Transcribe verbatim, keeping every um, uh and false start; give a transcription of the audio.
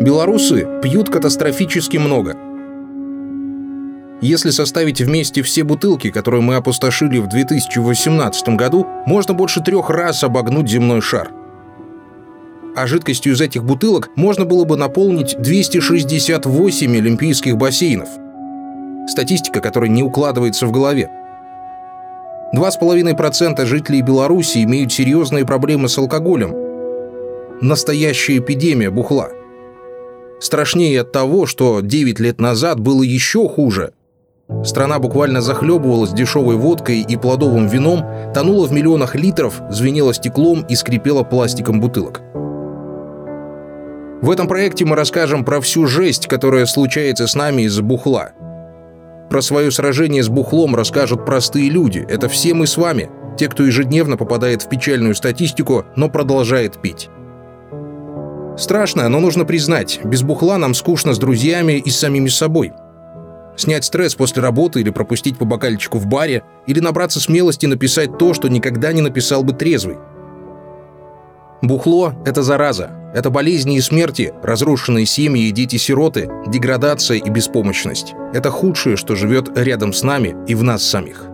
Белорусы пьют катастрофически много. Если составить вместе все бутылки, которые мы опустошили в две тысячи восемнадцатом году, можно больше трех раз обогнуть земной шар. А жидкостью из этих бутылок можно было бы наполнить двести шестьдесят восемь олимпийских бассейнов. Статистика, которая не укладывается в голове. два с половиной процента жителей Беларуси имеют серьезные проблемы с алкоголем. Настоящая эпидемия бухла. Страшнее от того, что девять лет назад было еще хуже. Страна буквально захлебывалась дешевой водкой и плодовым вином, тонула в миллионах литров, звенела стеклом и скрипела пластиком бутылок. В этом проекте мы расскажем про всю жесть, которая случается с нами из-за бухла. Про свое сражение с бухлом расскажут простые люди. Это все мы с вами, те, кто ежедневно попадает в печальную статистику, но продолжает пить. Страшно, но нужно признать, без бухла нам скучно с друзьями и с самими собой. Снять стресс после работы или пропустить по бокальчику в баре, или набраться смелости написать то, что никогда не написал бы трезвый. Бухло – это зараза, это болезни и смерти, разрушенные семьи и дети-сироты, деградация и беспомощность. Это худшее, что живет рядом с нами и в нас самих.